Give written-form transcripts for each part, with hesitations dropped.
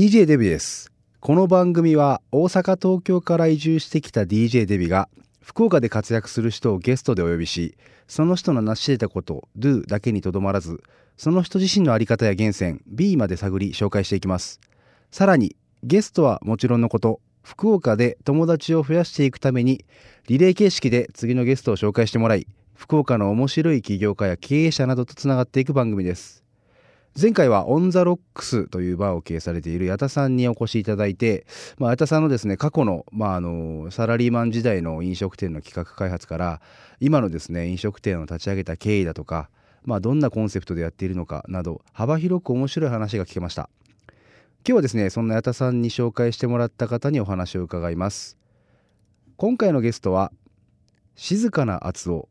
DJ デビです。この番組は大阪東京から移住してきた DJ デビが福岡で活躍する人をゲストでお呼びし、その人の成し得たこと Do だけにとどまらず、その人自身の在り方や源泉 B まで探り紹介していきます。さらにゲストはもちろんのこと、福岡で友達を増やしていくためにリレー形式で次のゲストを紹介してもらい、福岡の面白い起業家や経営者などとつながっていく番組です。前回はオンザロックスというバーを経営されている矢田さんにお越しいただいて、矢田さんのですね、過去の、サラリーマン時代の飲食店の企画開発から今のですね飲食店を立ち上げた経緯だとか、どんなコンセプトでやっているのかなど幅広く面白い話が聞けました。今日はですね、そんな矢田さんに紹介してもらった方にお話を伺います。今回のゲストは静かな厚尾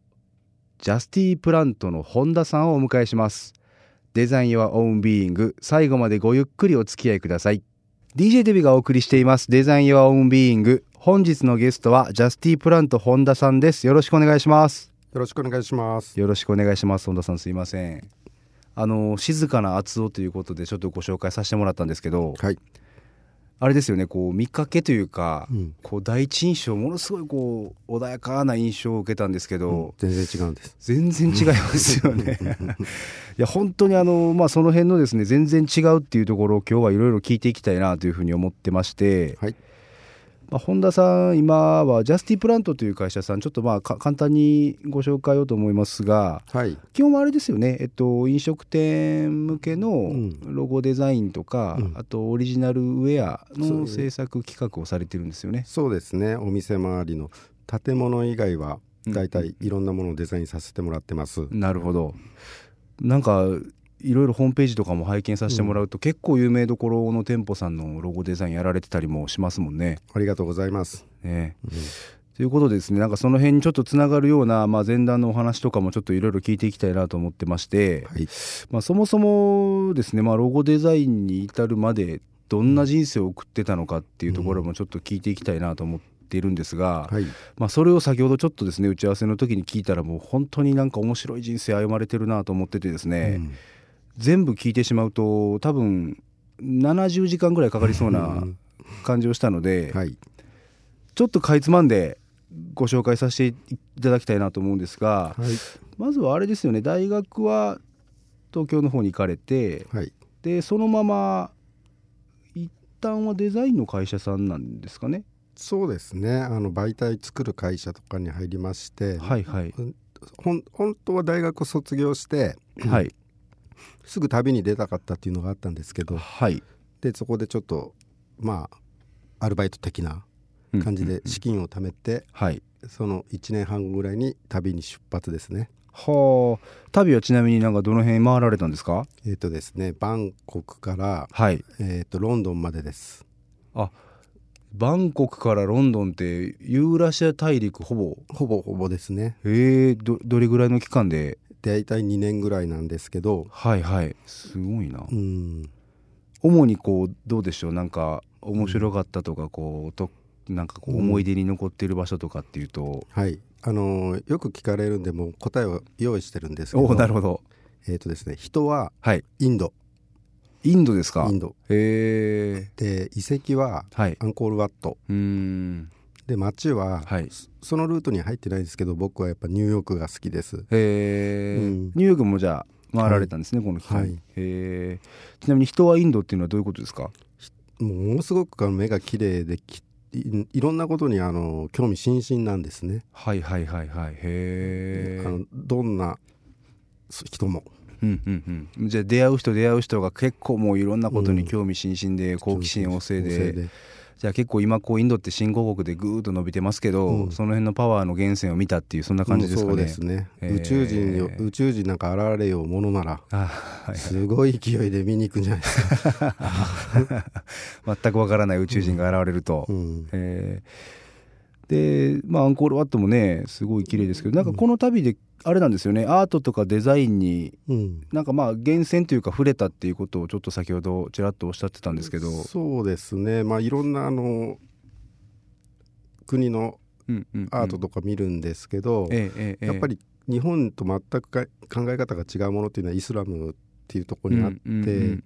ジャスティープラントの本田さんをお迎えします。デザインはオンビーイング、最後までごゆっくりお付き合いください。 DJ デビがお送りしていますデザインはオンビーイング、本日のゲストはジャスティープラント本田さんです。よろしくお願いします。よろしくお願いします。よろしくお願いします。本田さん、すいません、静かな厚尾ということでちょっとご紹介させてもらったんですけど、はい、あれですよね、こう見かけというか、第一印象ものすごいこう穏やかな印象を受けたんですけど、全然違うんです。全然違いますよねいや本当にその辺のですね全然違うっていうところを今日はいろいろ聞いていきたいなというふうに思ってまして、はい、本田さん、今はジャスティプラントという会社さん、ちょっと簡単にご紹介をと思いますが、はい、基本はあれですよね、飲食店向けのロゴデザインとか、あとオリジナルウェアの制作企画をされてるんですよね。そうですね、お店周りの建物以外はだいたいいろんなものをデザインさせてもらってます、なるほど。なんかいろいろホームページとかも拝見させてもらうと、結構有名どころの店舗さんのロゴデザインやられてたりもしますもんね。ありがとうございます、ということでですね、なんかその辺にちょっとつながるような、前段のお話とかもちょっといろいろ聞いていきたいなと思ってまして、はい、そもそもですね、ロゴデザインに至るまでどんな人生を送ってたのかっていうところもちょっと聞いていきたいなと思っているんですが、はい、それを先ほどちょっとですね打ち合わせの時に聞いたら、もう本当になんか面白い人生歩まれてるなと思っててですね、全部聞いてしまうと多分70時間ぐらいかかりそうな感じをしたので、はい、ちょっとかいつまんでご紹介させていただきたいなと思うんですが、はい、まずはあれですよね、大学は東京の方に行かれて、はい、でそのまま一旦はデザインの会社さんなんですかね。そうですね、媒体作る会社とかに入りまして、はいはい、本当は大学を卒業して、はい、すぐ旅に出たかったっていうのがあったんですけど、はい、でそこでちょっとアルバイト的な感じで資金を貯めて、はい、その1年半ぐらいに旅に出発ですね。はあ、旅はちなみになんかどの辺回られたんですか。ですね、バンコクから、はい、ロンドンまでです。あ、バンコクからロンドンってユーラシア大陸ほぼですね。どれぐらいの期間で。だいたい2年ぐらいなんですけど、はいはい、すごいな。主にこうどうでしょう、なんか面白かったとか、なんかこう思い出に残っている場所とかっていうと、はい、よく聞かれるんでもう答えを用意してるんですけど。お、なるほど。ですね、人はインド、はい、インドですか。インド。へー。で遺跡はアンコールワット、はい、で街は、はい、そのルートに入ってないですけど、僕はやっぱニューヨークが好きです。へー、ニューヨークもじゃあ回られたんですね、はい、この機会、はい、へー。ちなみに人はインドっていうのはどういうことですか。ものすごく目が綺麗で、いろんなことに興味津々なんですね。はいはいはいはい。へー。どんな人も、じゃあ出会う人が結構もういろんなことに興味津々で、好奇心旺盛で、じゃあ結構今こうインドって新興国でぐーっと伸びてますけど、その辺のパワーの源泉を見たっていう、そんな感じですかね。そうですね、宇宙人なんか現れようものなら、はいはい、すごい勢いで見に行くんじゃないですか全くわからない宇宙人が現れると、でアンコールワットもねすごい綺麗ですけど、なんかこの旅であれなんですよね、アートとかデザインに、なんか源泉というか触れたっていうことをちょっと先ほどちらっとおっしゃってたんですけど。そうですね、いろんな国のアートとか見るんですけど、やっぱり日本と全く考え方が違うものっていうのはイスラムっていうところにあって、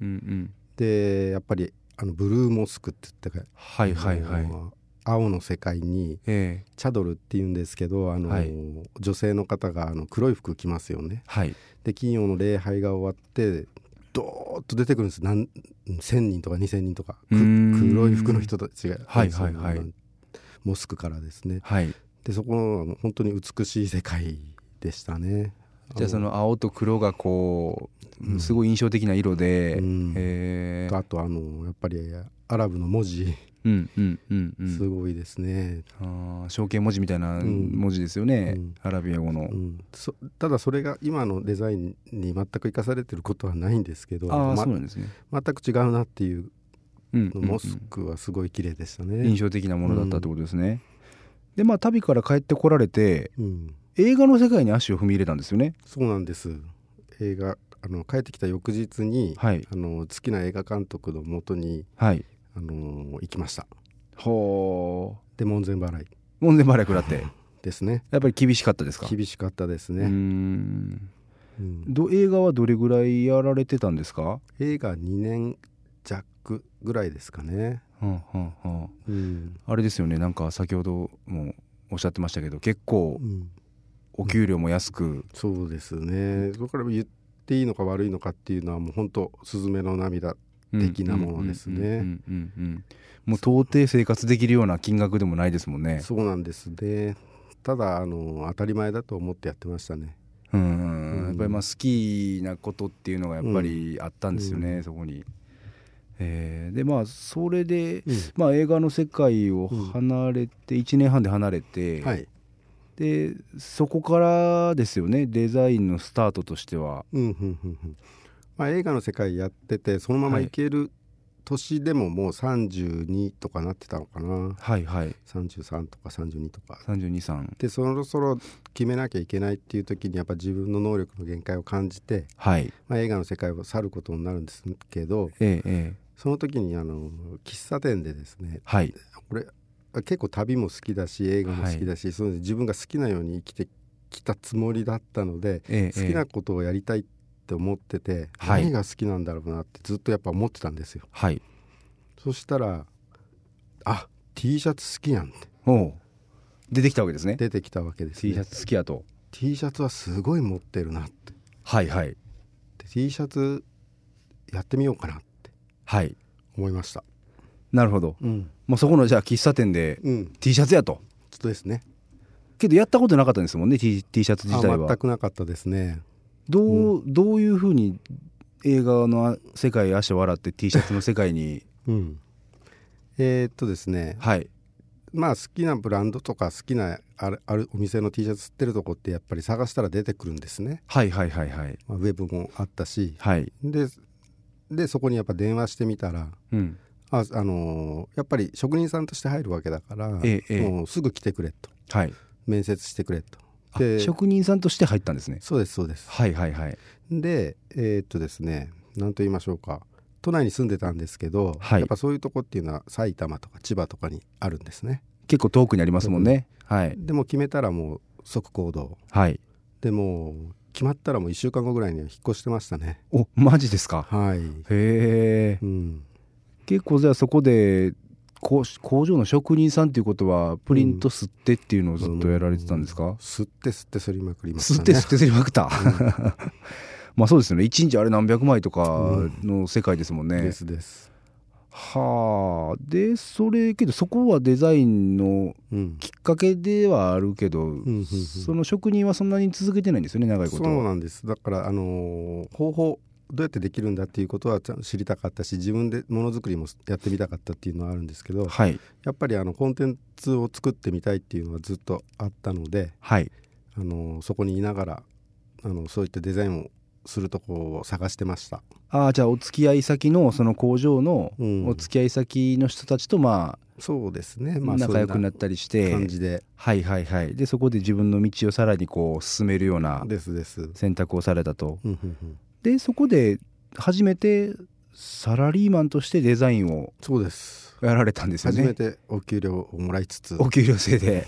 でやっぱりブルーモスクって言ったか、はいはいはい、青の世界にチャドルっていうんですけど、はい、女性の方が黒い服着ますよね、はい、で金曜の礼拝が終わってドーッと出てくるんです。何千人とか2000人とか黒い服の人たちが、はいはいはい、モスクからですね、はい、でそこの本当に美しい世界でしたね。じゃあその青と黒がこうすごい印象的な色で、うんとあとやっぱりアラブの文字、うんうんうんうん、すごいですね。あ、象形文字みたいな文字ですよね、うん、アラビア語の、うん、ただそれが今のデザインに全く生かされてることはないんですけど、そうなんですね、全く違うなっていう、うんうんうん、モスクはすごい綺麗でしたね。印象的なものだったってことですね、うん、でまあ旅から帰ってこられて、うん、映画の世界に足を踏み入れたんですよね。そうなんです。映画帰ってきた翌日に、はい、好きな映画監督の元に、はい行きました。ほう。で門前払い食らってですね。やっぱり厳しかったですか？厳しかったですね。うん、映画はどれぐらいやられてたんですか？映画2年弱ぐらいですかね。うん、あれですよね。なんか先ほどもおっしゃってましたけど、結構お給料も安く、うん、そうですね。だから言っていいのか悪いのかっていうのはもう本当スズメの涙的なものですね。もう到底生活できるような金額でもないですもんね。そうなんですね。ただ当たり前だと思ってやってましたね。うん、やっぱりまあ好きなことっていうのがやっぱりあったんですよね、うん、そこに、でまあそれで、うんまあ、映画の世界を離れて、うん、1年半で離れて、はい、でそこからですよねデザインのスタートとしては、うんうんうんうんまあ、映画の世界やっててそのまま行ける年でももう32とかなってたのかな、はいはい、33とか32とか32、3でそろそろ決めなきゃいけないっていう時にやっぱ自分の能力の限界を感じて、はいまあ、映画の世界を去ることになるんですけど、その時に喫茶店でですね、はい、俺結構旅も好きだし映画も好きだし、はい、そういう自分が好きなように生きてきたつもりだったので、好きなことをやりたいってって思ってて、はい、何が好きなんだろうなってずっとやっぱ思ってたんですよ、はい、そしたらあ T シャツ好きやんっておう出てきたわけですね。出てきたわけですね。 T シャツ好きやと T シャツはすごい持ってるなってはいはいで T シャツやってみようかなってはい思いました。なるほど、うんまあ、そこのじゃあ喫茶店で、うん、T シャツやとちょっとですねけどやったことなかったんですもんね T シャツ自体は全くなかったですね。どういうふうに映画の世界へ足を洗って T シャツの世界に、うん、ですね、はい、まあ好きなブランドとか好きなあるお店の T シャツ売ってるとこってやっぱり探したら出てくるんですね。はいはいはいはい、まあ、ウェブもあったし、はい、でそこにやっぱ電話してみたら、うん、やっぱり職人さんとして入るわけだから、もうすぐ来てくれと、はい、面接してくれとで職人さんとして入ったんですね。そうですそうです。はいはいはい。でですね何と言いましょうか都内に住んでたんですけど、はい、やっぱそういうとこっていうのは埼玉とか千葉とかにあるんですね。結構遠くにありますもんね。はい。でも決めたらもう即行動。はい。でも決まったらもう1週間後ぐらいには引っ越してましたね。おマジですか。はい。へえ。うん。結構じゃあそこで工場の職人さんっていうことはプリント吸ってっていうのをずっとやられてたんですか？吸ってすりまくりましたね。吸ってすりまくった、うん、まあそうですよね。1日あれ何百枚とかの世界ですもんね、うん、ですはあ。でそれけどそこはデザインのきっかけではあるけど、うん、その職人はそんなに続けてないんですよね長いことは。そうなんです。だから方法どうやってできるんだっていうことは知りたかったし自分でものづくりもやってみたかったっていうのはあるんですけど、はい、やっぱりコンテンツを作ってみたいっていうのはずっとあったので、はい、そこにいながらそういったデザインをするとこを探してました。ああじゃあお付き合い先のその工場のお付き合い先の人たちとまあ、うん、そうですね、まあ、仲良くなったりして感じではいはいはいでそこで自分の道をさらにこう進めるような選択をされたと。ですです、うんうんうんでそこで初めてサラリーマンとしてデザインをやられたんですよね。初めてお給料をもらいつつお給料制で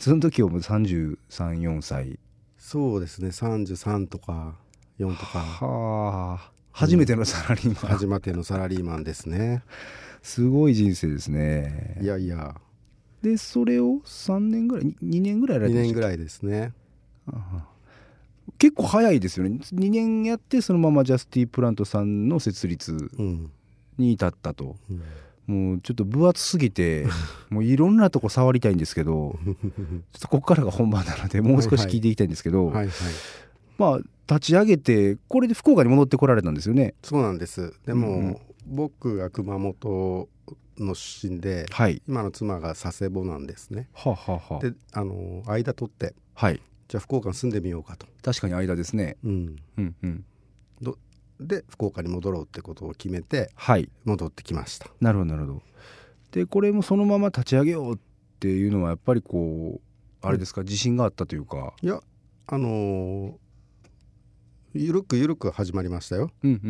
その時はもう33、4歳そうですね33とか4とかは初めてのサラリーマン、うん、初めてのサラリーマンですね。すごい人生ですね。いやいや。でそれを3年ぐらい2年ぐらいやってました。2年ぐらいですね。ああ、結構早いですよね。2年やってそのままジャスティプラントさんの設立に至ったと、うんうん、もうちょっと分厚すぎてもういろんなとこ触りたいんですけどちょっとこっからが本番なのでもう少し聞いていきたいんですけど、はいはいはいはい、まあ立ち上げてこれで福岡に戻ってこられたんですよね。そうなんです。でも、うん、僕が熊本の出身で、はい、今の妻が佐世保なんですね、はあはあ、で間取って、はい、じゃあ福岡に住んでみようかと。確かに間ですね、うんうんうん、で福岡に戻ろうってことを決めて、はい、戻ってきました。なるほどなるほど。でこれもそのまま立ち上げようっていうのはやっぱりこうあれですか、うん、自信があったというか。いやゆるく始まりましたよ、うんうんう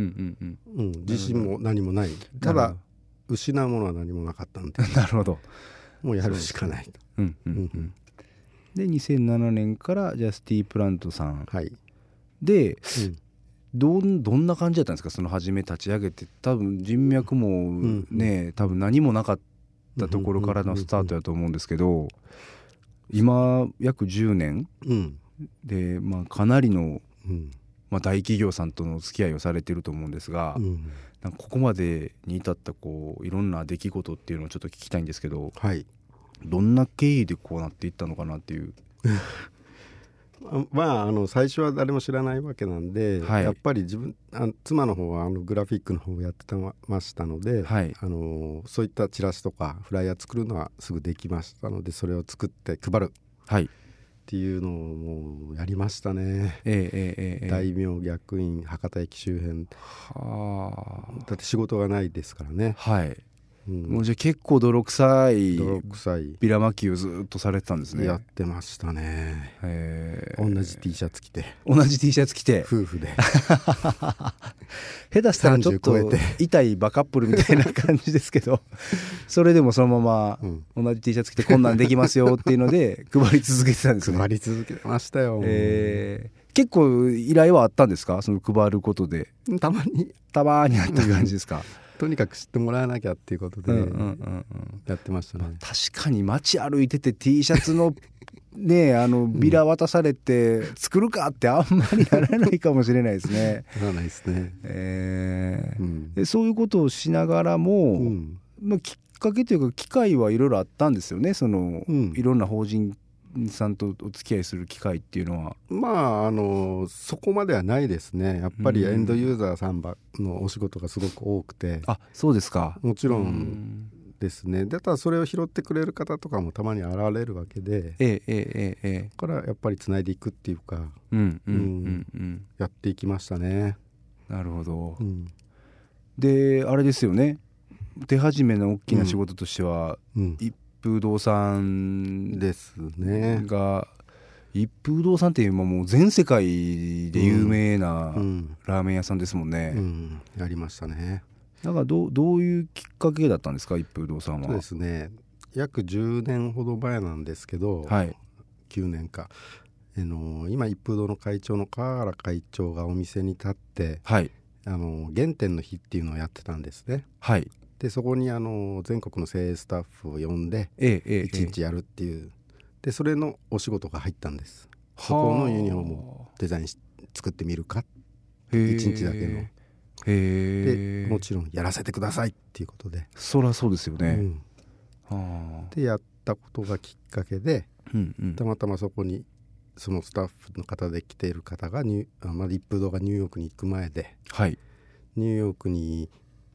んうんうん、自信も何もない。ただ失うものは何もなかったんでなるほど、もうやるしかないと。うんうんうんうん、で2007年からジャスティープラントさん、はい、で、うん、どんな感じだったんですか。その初め立ち上げて多分人脈もね、うんうん、多分何もなかったところからのスタートだと思うんですけど、うんうんうんうん、今約10年、うん、で、まあ、かなりの、うん、まあ、大企業さんとの付き合いをされてると思うんですが、うん、なんかここまでに至ったこういろんな出来事っていうのをちょっと聞きたいんですけど、はい、どんな経緯でこうなっていったのかなっていうまあ、最初は誰も知らないわけなんで、はい、やっぱり妻の方はグラフィックの方をやってましたので、はい、そういったチラシとかフライヤー作るのはすぐできましたので、それを作って配る、はいっていうのをもうやりましたね、大名逆院博多駅周辺はだって仕事がないですからね、はい、うん、もうじゃあ結構泥臭いビラ巻きをずっとされてたんですね。やってましたね、同じ T シャツ着て夫婦で下手したらちょっと痛いバカップルみたいな感じですけどそれでもそのまま同じ T シャツ着てこんなんできますよっていうので配り続けてたんですね。配り続けてましたよ、結構依頼はあったんですか、その配ることで。たまにあった感じですかとにかく知ってもらわなきゃっていうことでやってましたね、うんうんうんうん、確かに街歩いてて T シャツのねビラ渡されて作るかってあんまりならないかもしれないですね。ならないですね、うん、でそういうことをしながらも、うん、まあ、きっかけというか機会はいろいろあったんですよね。その、うん、いろんな法人さんとお付き合いする機会っていうのは。まあそこまではないですね。やっぱりエンドユーザーさんのお仕事がすごく多くて、うん、あ、そうですか。もちろんですね。だからそれを拾ってくれる方とかもたまに現れるわけで、そこからやっぱりつないでいくっていうか、うんうんうんうん、やっていきましたね。なるほど、うん、であれですよね、手始めの大きな仕事としては、うんうん、一風堂さんですね。が一風堂さんって今もう全世界で有名なラーメン屋さんですもんね、うんうん、やりましたね。なんかどういうきっかけだったんですか、一風堂さんは。そうですね、約10年ほど前なんですけど、はい、9年か、今一風堂の会長の川原会長がお店に立って、はい、原点の日っていうのをやってたんですね。はい。でそこに全国の精鋭スタッフを呼んで1日やるっていう、でそれのお仕事が入ったんです。そこのユニフォームをデザインし作ってみるか、1日だけの。でもちろんやらせてくださいっていうことで。そりゃそうですよね、うん、でやったことがきっかけで、うんうん、たまたまそこにそのスタッフの方で来ている方がまだ一風堂がニューヨークに行く前で、はい、ニューヨークに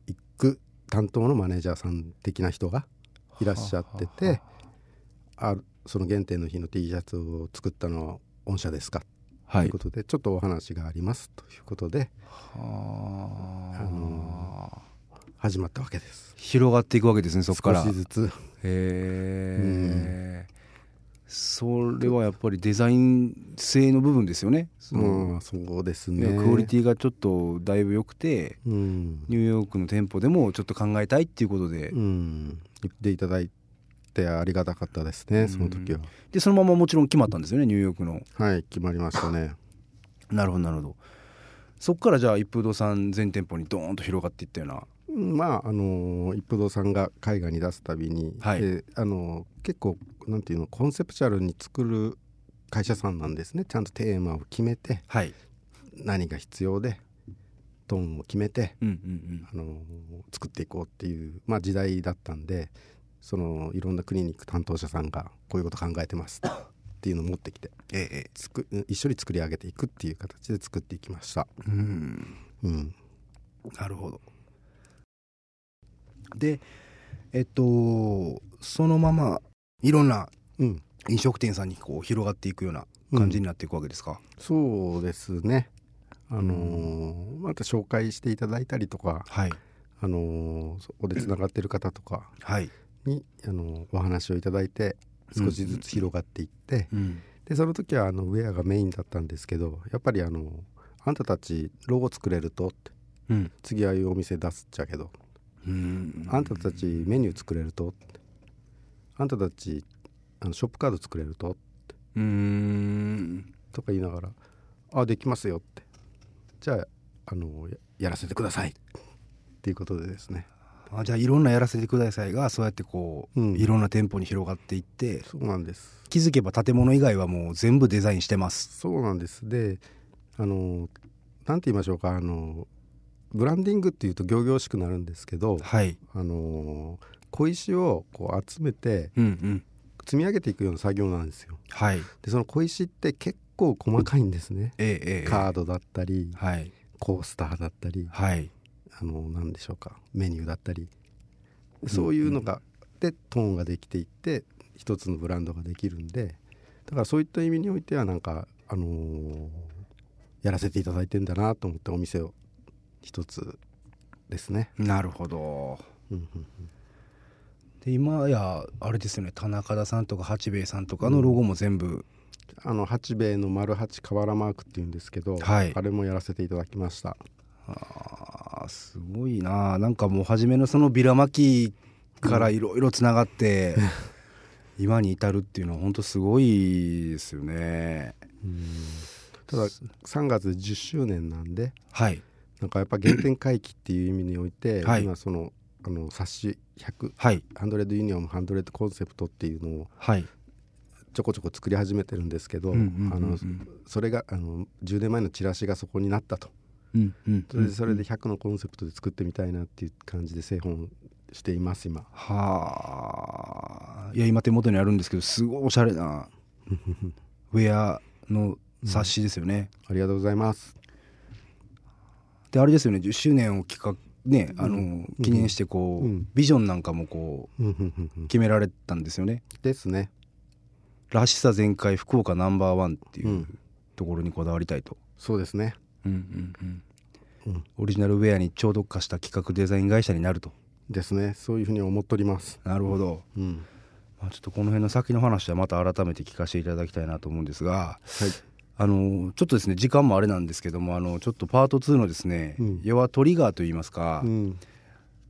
行く担当のマネージャーさん的な人がいらっしゃってて、ははは、その原点の日の T シャツを作ったのは御社ですか、はい、ということでちょっとお話がありますということで、は始まったわけです。広がっていくわけですね、そこから少しずつ。へー、うん、それはやっぱりデザイン性の部分ですよね。そうですね、クオリティがちょっとだいぶ良くて、うん、ニューヨークの店舗でもちょっと考えたいっていうことで、うん、言っていただいてありがたかったですね、うん、その時は。でそのままもちろん決まったんですよね、ニューヨークの。はい、決まりましたねなるほどなるほど。そっからじゃあ一風堂さん全店舗にドーンと広がっていったような。まあ一風堂さんが海外に出すたびに、はい、結構なんていうのコンセプチュアルに作る会社さんなんですね。ちゃんとテーマを決めて、はい、何が必要でトーンを決めて、うんうんうん、作っていこうっていう、まあ、時代だったんで、そのいろんなクリニック担当者さんがこういうこと考えてますっていうのを持ってきて、一緒に作り上げていくっていう形で作っていきました。うん、うん、なるほど。でそのままいろんな飲食店さんにこう広がっていくような感じになっていくわけですか。うん、そうですね。また紹介していただいたりとか、はい、そこでつながってる方とかに、お話をいただいて少しずつ広がっていって、うん、でその時はウェアがメインだったんですけど、やっぱりあんたたちロゴ作れるとって、うん、次はいうお店出すっちゃけど、うん、あんたたちメニュー作れるとって、あんたたちショップカード作れるとって、とか言いながら、あできますよって、じゃあやらせてくださいっていうことでですね。あじゃあいろんなやらせてくださいがそうやってこう、うん、いろんな店舗に広がっていって、そうなんです。気づけば建物以外はもう全部デザインしてます。そうなんです。でなんて言いましょうか、ブランディングっていうと仰々しくなるんですけど、はい、小石をこう集めて、うんうん、積み上げていくような作業なんですよ。はい、でその小石って結構細かいんですね。カードだったり、はい、コースターだったり、はい、何でしょうか、メニューだったり、そういうのが、うんうん、でトーンができていって一つのブランドができるんで、だからそういった意味においてはなんか、やらせていただいてんだなと思ってお店を一つですね。なるほど。うんうんうん、で今やあれですよね、田中田さんとか八兵衛さんとかのロゴも全部、うん、八兵衛の丸八河原マークっていうんですけど、はい、あれもやらせていただきました。あすごいな。なんかもう初めのそのビラ巻きからいろいろつながって、うん、今に至るっていうのは本当すごいですよね。うん、ただ3月で10周年なんで、はい、なんかやっぱ原点回帰っていう意味において、はい、今その冊子100、はい、100ユニオン100コンセプトっていうのを、はい、ちょこちょこ作り始めてるんですけど、それが10年前のチラシがそこになったと、うんうんうんうん、それで100のコンセプトで作ってみたいなっていう感じで製本しています今。はあ、いや今手元にあるんですけど、すごいおしゃれなウェアの冊子ですよね。うん、ありがとうございます。であれですよね、10周年を企画ね、うん、記念してこう、うん、ビジョンなんかもこう、うん、決められたんですよね。ですね。らしさ全開福岡ナンバーワンっていうところにこだわりたいと。そうですね。うんうんうん、オリジナルウェアに超特化した企画デザイン会社になると。ですね。そういうふうに思っております。なるほど。うんうん、まあ、ちょっとこの辺の先の話はまた改めて聞かせていただきたいなと思うんですが、はい、ちょっとですね時間もあれなんですけども、ちょっとパート2のですね、うん、要はトリガーといいますか、うん、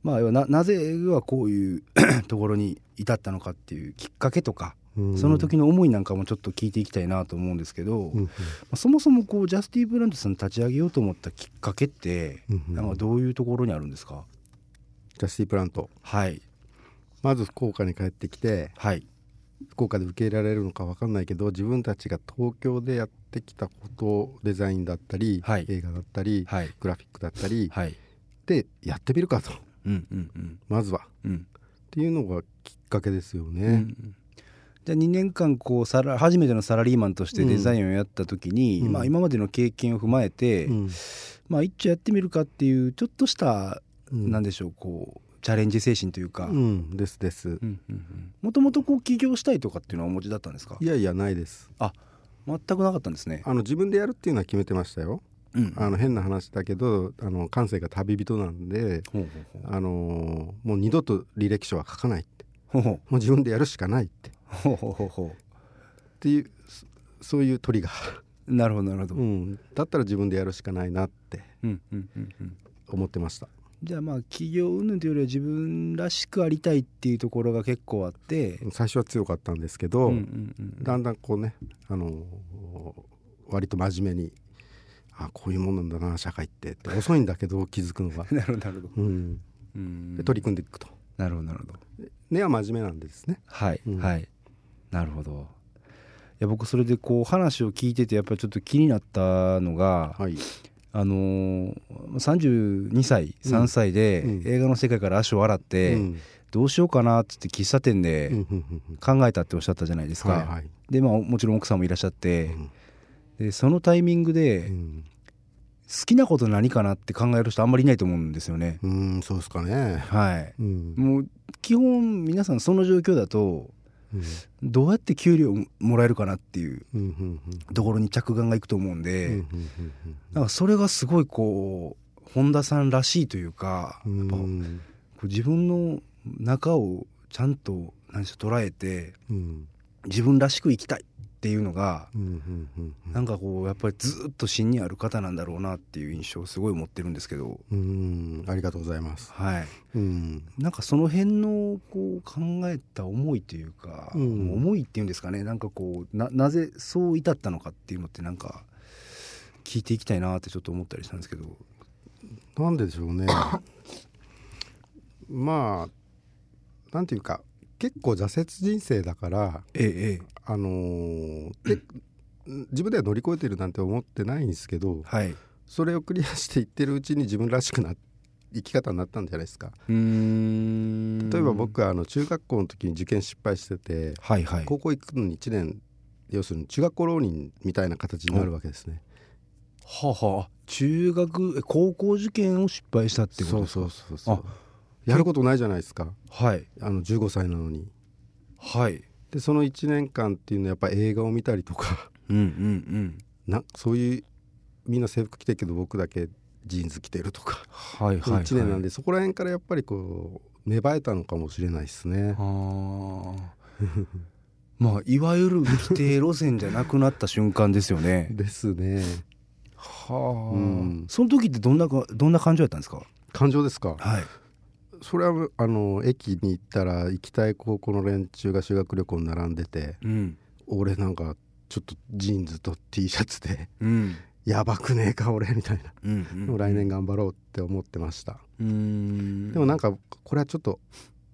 まあ、なぜはこういうところに至ったのかっていうきっかけとか、うん、その時の思いなんかもちょっと聞いていきたいなと思うんですけど、うんうん、まあ、そもそもこうジャスティーブランドさん立ち上げようと思ったきっかけって、うんうん、なんかどういうところにあるんですか。ジャスティーブランド、はい、まず福岡に帰ってきて、はい、福岡で受け入れられるのか分かんないけど、自分たちが東京でやってきたことをデザインだったり、はい、映画だったり、はい、グラフィックだったり、はい、でやってみるかと、うんうんうん、まずは、うん、っていうのがきっかけですよね。うん、じゃあ2年間こう初めてのサラリーマンとしてデザインをやった時に、うん、まあ、今までの経験を踏まえて、うん、まあ、一応やってみるかっていうちょっとした、うん、なんでしょう、こうチャレンジ精神というか、うん、ですです。もともと起業したいとかっていうのはお持ちだったんですか。いやいやないです。あ、全くなかったんですね。自分でやるっていうのは決めてましたよ。うん、変な話だけど感性が旅人なんで、ほうほうほう、もう二度と履歴書は書かないって。ほうほう、もう自分でやるしかないって。ほうほうほうほうっていう、そういうトリガー。なるほどなるほど、うん、だったら自分でやるしかないなって思ってました。じゃあまあ企業云々というよりは自分らしくありたいっていうところが結構あって、最初は強かったんですけど、うんうんうん、だんだんこうね割と真面目にあこういうもんなんだな社会って遅いんだけど気づくのがなるほどなるほど、うん、うんで取り組んでいくとなるほどなるほど根は真面目なんですねはい、うん、はいなるほどいや僕それでこう話を聞いててやっぱりちょっと気になったのが、はい、32歳3歳で映画の世界から足を洗って、うん、どうしようかなって言って喫茶店で考えたっておっしゃったじゃないですか、はいはい、でまあもちろん奥さんもいらっしゃって、うん、でそのタイミングで、うん、好きなこと何かなって考える人あんまりいないと思うんですよねうんそうですかねはい、うん、もう基本皆さんその状況だとうん、どうやって給料もらえるかなっていうところに着眼がいくと思うんで、うんうんうんうん、なんかそれがすごいこう本田さんらしいというか、うん、やっぱ自分の中をちゃんと何でしょう捉えて、うん、自分らしく生きたいっていうのが、うんうんうんうん、なんかこうやっぱりずっと芯にある方なんだろうなっていう印象をすごい持ってるんですけどうんありがとうございます、はい、うんなんかその辺のこう考えた思いというか、うん、思いっていうんですかねなんかこう なぜそう至ったのかっていうのってなんか聞いていきたいなってちょっと思ったりしたんですけどなんででしょうねまあなんていうか結構挫折人生だから、ええ、自分では乗り越えてるなんて思ってないんですけど、はい、それをクリアしていってるうちに自分らしくな生き方になったんじゃないですかうーん例えば僕は中学校の時に受験失敗してて、はいはい、高校行くのに1年要するに中学校浪人みたいな形になるわけですねはは高校受験を失敗したってことですかそうそうそうそうやることないじゃないですか、はい、15歳なのに、はい、でその1年間っていうのはやっぱ映画を見たりとかうんうん、うん、そういうみんな制服着てるけど僕だけジーンズ着てるとか、はいはいはい、1年なんでそこら辺からやっぱりこう芽生えたのかもしれないですねあまあいわゆる規定路線じゃなくなった瞬間ですよねですねは、うん、その時ってどんな感情だったんですか感情ですかはいそれは駅に行ったら行きたい高校の連中が修学旅行に並んでて、うん、俺なんかちょっとジーンズと T シャツで、うん、やばくねえか俺みたいな、うんうんうん、来年頑張ろうって思ってましたうーんでもなんかこれはちょっと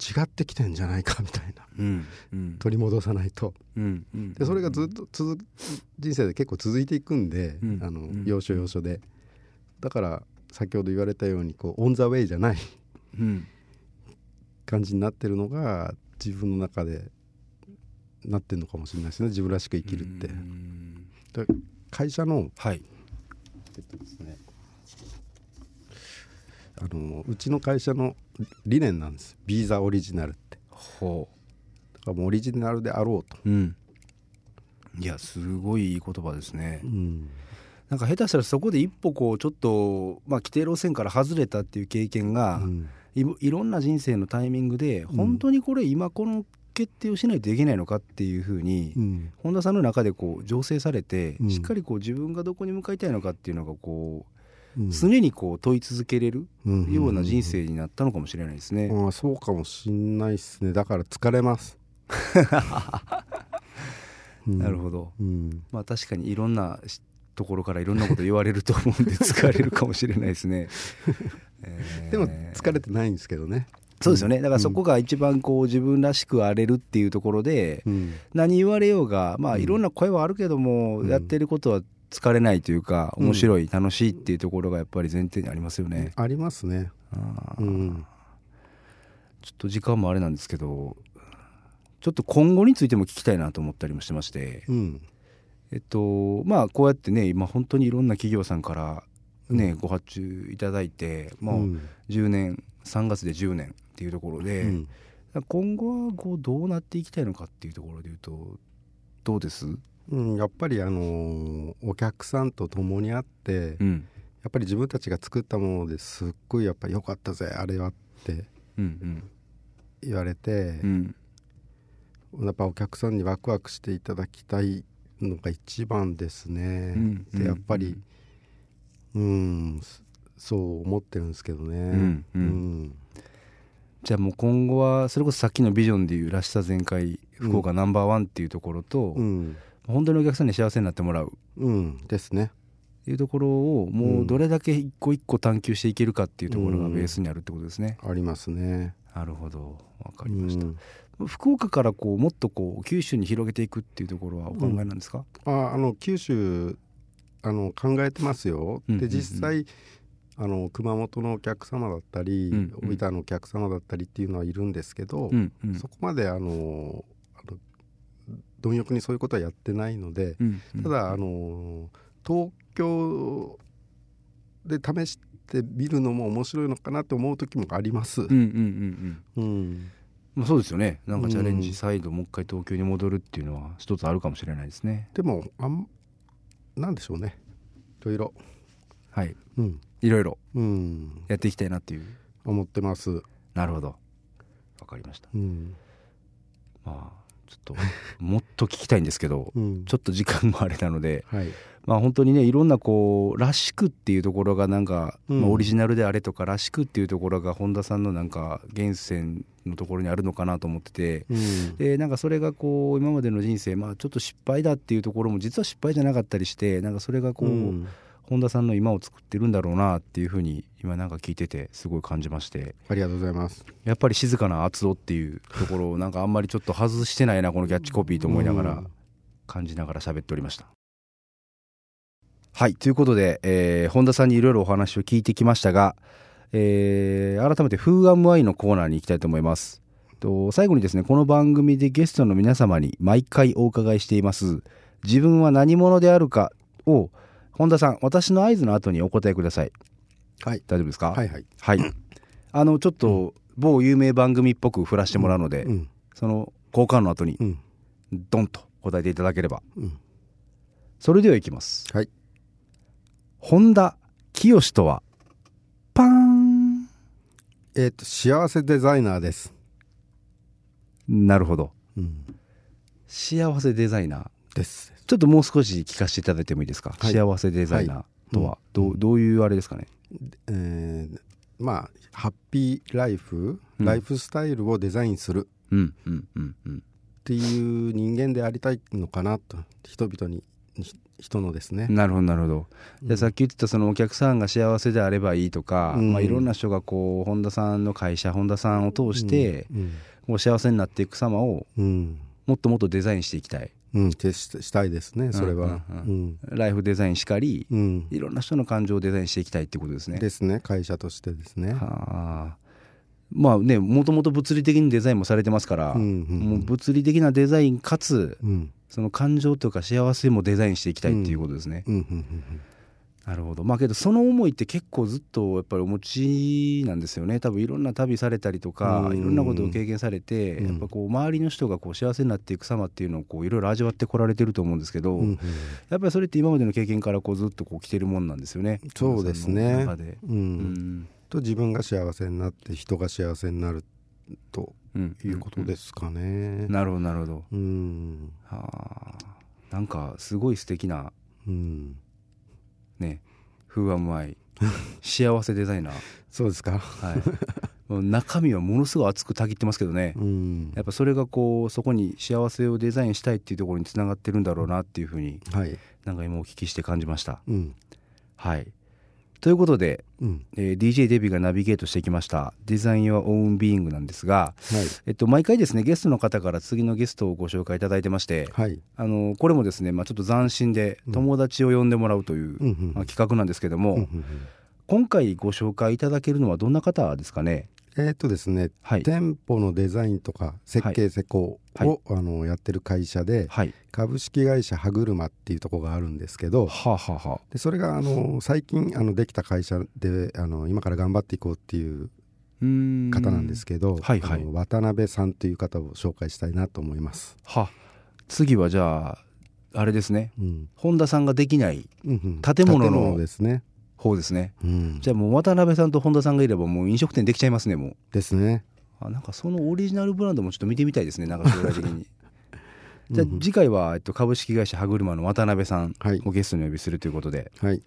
違ってきてんじゃないかみたいな、うんうん、取り戻さないと、うんうん、でそれがずっと人生で結構続いていくんで、うんうん、要所要所でだから先ほど言われたようにこうオンザウェイじゃないうん、感じになってるのが自分の中でなってるのかもしれないですね自分らしく生きるってうん会社の、はいですね、うちの会社の理念なんですビーザオリジナルってほうだからもうオリジナルであろうと、うん、いやすごいいい言葉ですね、うんなんか下手したらそこで一歩こうちょっとまあ規定路線から外れたっていう経験が、うん、いろんな人生のタイミングで本当にこれ今この決定をしないといけないのかっていうふうに、ん、本田さんの中でこう醸成されて、うん、しっかりこう自分がどこに向かいたいのかっていうのがこう、うん、常にこう問い続けれるような人生になったのかもしれないですね、うんうんうん、あそうかもしんないですねだから疲れます、うん、なるほど、うんまあ、確かにいろんなところからいろんなこと言われると思うんで疲れるかもしれないですね、でも疲れてないんですけどねそうですよねだからそこが一番こう自分らしく荒れるっていうところで、うん、何言われようがまあいろんな声はあるけども、うん、やってることは疲れないというか面白い、うん、楽しいっていうところがやっぱり前提にありますよね、うん、ありますねあ、うん、ちょっと時間もあれなんですけどちょっと今後についても聞きたいなと思ったりもしてまして、うんまあこうやってね今本当にいろんな企業さんから、ねうん、ご発注いただいてもう10年3月で10年っていうところで、うん、今後はこうどうなっていきたいのかっていうところでいうとどうです、うん、やっぱりお客さんと共にあって、うん、やっぱり自分たちが作ったものですっごいやっぱり良かったぜあれはって言われて、うんうん、やっぱお客さんにワクワクしていただきたいのが一番ですね、うん、でやっぱり、うん、そう思ってるんですけどね、うんうんうん、じゃあもう今後はそれこそさっきのビジョンでいうらしさ全開福岡ナンバーワンっていうところと、うん、本当にお客さんに幸せになってもらう、うん、ですねいうところをもうどれだけ一個一個探求していけるかっていうところがベースにあるってことですね、うん、ありますね。なるほど、分かりました、うん、福岡からこうもっとこう九州に広げていくっていうところはお考えなんですか？うん、九州考えてますよ、うんうんうん、で実際熊本のお客様だったり、うんうん、大分のお客様だったりっていうのはいるんですけど、うんうん、そこまで貪欲にそういうことはやってないので、うんうん、ただ東京で試してみるのも面白いのかなと思う時もあります、うんうんうんうん、まあ、そうですよね。なんかチャレンジ再度もう一回東京に戻るっていうのは一つあるかもしれないですね。でもなんでしょうね、いろいろ、はい、うん、いろいろやっていきたいなっていう思ってます。なるほど、わかりました、うん、まあちょっともっと聞きたいんですけど、うん、ちょっと時間もあれなので、はい、まあ、本当にね、いろんなこうらしくっていうところがなんか、うん、まあ、オリジナルであれとからしくっていうところが本田さんのなんか源泉のところにあるのかなと思ってて、うん、でなんかそれがこう今までの人生、まあ、ちょっと失敗だっていうところも実は失敗じゃなかったりして、なんかそれがこう、うん、本田さんの今を作ってるんだろうなっていうふうに今なんか聞いててすごい感じまして、ありがとうございます。やっぱり静かな厚尾っていうところをなんかあんまりちょっと外してないなこのキャッチコピーと思いながら、うん、感じながら喋っておりました。はい、ということで、本田さんにいろいろお話を聞いてきましたが、改めて Who Am I のコーナーに行きたいと思います。と最後にですね、この番組でゲストの皆様に毎回お伺いしています自分は何者であるかを本田さん、私の合図の後にお答えください。はい、大丈夫ですか？はいはい、はい、ちょっと某有名番組っぽく振らしてもらうので、うんうん、その交換の後に、うん、ドンと答えていただければ、うん、それではいきます。はい、本田清とはパーン、幸せデザイナーです。なるほど、うん、幸せデザイナーです。ちょっともう少し聞かせていただいてもいいですか？はい、幸せデザイナーとは、はい、どういうあれですかね？まあハッピーライフ、うん、ライフスタイルをデザインするっていう人間でありたいのかなと、人々に人のですね。なるほどなるほど。じゃあさっき言ってたそのお客さんが幸せであればいいとか、うん、まあ、いろんな人がこう本田さんの会社、本田さんを通して、うんうん、こう幸せになっていく様を、うん、もっともっとデザインしていきたい、うん、したいですね。それは、うんうんうん、ライフデザインしかり、うん、いろんな人の感情をデザインしていきたいってことですね。ですね、会社としてですね。はあ、まあね、もともと物理的にデザインもされてますから、うんうんうん、もう物理的なデザインかつ、うん、その感情とか幸せもデザインしていきたいっていうことですね。うんうんうんうん、なるほど。まあけどその思いって結構ずっとやっぱりお持ちなんですよね。多分いろんな旅されたりとか、うん、いろんなことを経験されて、うん、やっぱこう周りの人がこう幸せになっていく様っていうのをこういろいろ味わってこられてると思うんですけど、うんうん、やっぱりそれって今までの経験からこうずっとこう来てるもんなんですよね。そうですね。中で、うんうん、と自分が幸せになって人が幸せになるということですかね。うんうんうん、なるほどなるほど、うん、はあ、なんかすごい素敵な、うんね、Who am I 幸せデザイナー。そうですか、はい、中身はものすごい熱くたぎってますけどね、うん、やっぱそれがこうそこに幸せをデザインしたいっていうところにつながってるんだろうなっていうふうに、はい、なんか今お聞きして感じました。うん、はい、ということで、うん、DJ デビがナビゲートしてきましたデザインはオーンビーイングなんですが、はい、毎回ですねゲストの方から次のゲストをご紹介いただいてまして、はい、これもですね、まあ、ちょっと斬新で友達を呼んでもらうという、うん、まあ、企画なんですけども、うんうんうん、今回ご紹介いただけるのはどんな方ですかね？ですね、はい、店舗のデザインとか設計施工を、はい、やってる会社で、はい、株式会社歯車っていうところがあるんですけど、はあはあ、でそれが最近できた会社で今から頑張っていこうっていう方なんですけど、はいはい、渡辺さんという方を紹介したいなと思います。は次はじゃああれですね、うん、本田さんができない建物の、うんうん、建物ですね、方ですね、うん、じゃあもう渡辺さんと本田さんがいればもう飲食店できちゃいますね。もうですね。あ、なんかそのオリジナルブランドもちょっと見てみたいですね、なんか将来的にじゃあ次回は、株式会社歯車の渡辺さんをゲストにお呼びするということで、はい、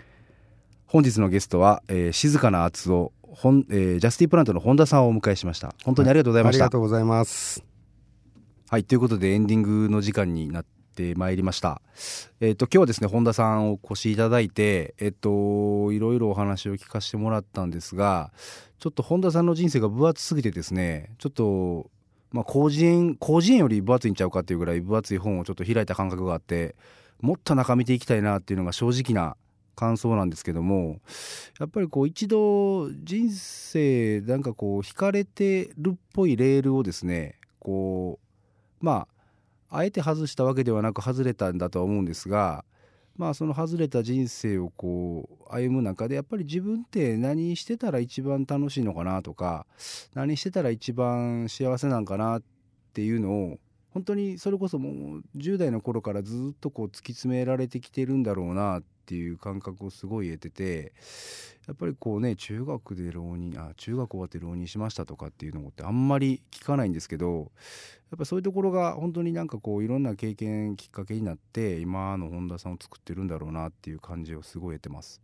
本日のゲストは、静かな厚尾、ジャスティプラントの本田さんをお迎えしました。本当にありがとうございました。はい、ありがとうございます。はい、ということでエンディングの時間になってってまいりました。今日はですね、本田さんお越しいただいて、いろいろお話を聞かせてもらったんですが、ちょっと本田さんの人生が分厚すぎてですね、ちょっと広辞苑より分厚いんちゃうかっていうぐらい分厚い本をちょっと開いた感覚があって、もっと中見ていきたいなっていうのが正直な感想なんですけども、やっぱりこう一度人生なんかこう引かれてるっぽいレールをですね、こうあえて外したわけではなく外れたんだとは思うんですが、その外れた人生をこう歩む中で、やっぱり自分って何してたら一番楽しいのかなとか、何してたら一番幸せなんかなっていうのを、本当にそれこそもう10代の頃からずっとこう突き詰められてきてるんだろうなっていう感覚をすごい得てて、やっぱりこうね、中学終わって浪人しましたとかっていうのってあんまり聞かないんですけど、やっぱそういうところが本当になんかこういろんな経験きっかけになって今の本田さんを作ってるんだろうなっていう感じをすごい得てます。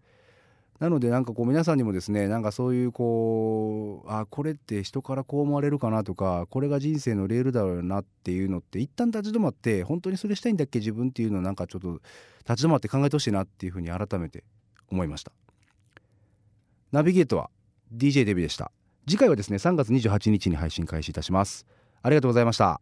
なのでなんかこう皆さんにもですね、なんかそういうこうこれって人からこう思われるかなとか、これが人生のレールだろうなっていうのって、一旦立ち止まって本当にそれしたいんだっけ自分っていうのをなんかちょっと立ち止まって考えてほしいなっていうふうに改めて思いました。ナビゲートは DJ デビでした。次回はですね3月28日に配信開始いたします。ありがとうございました。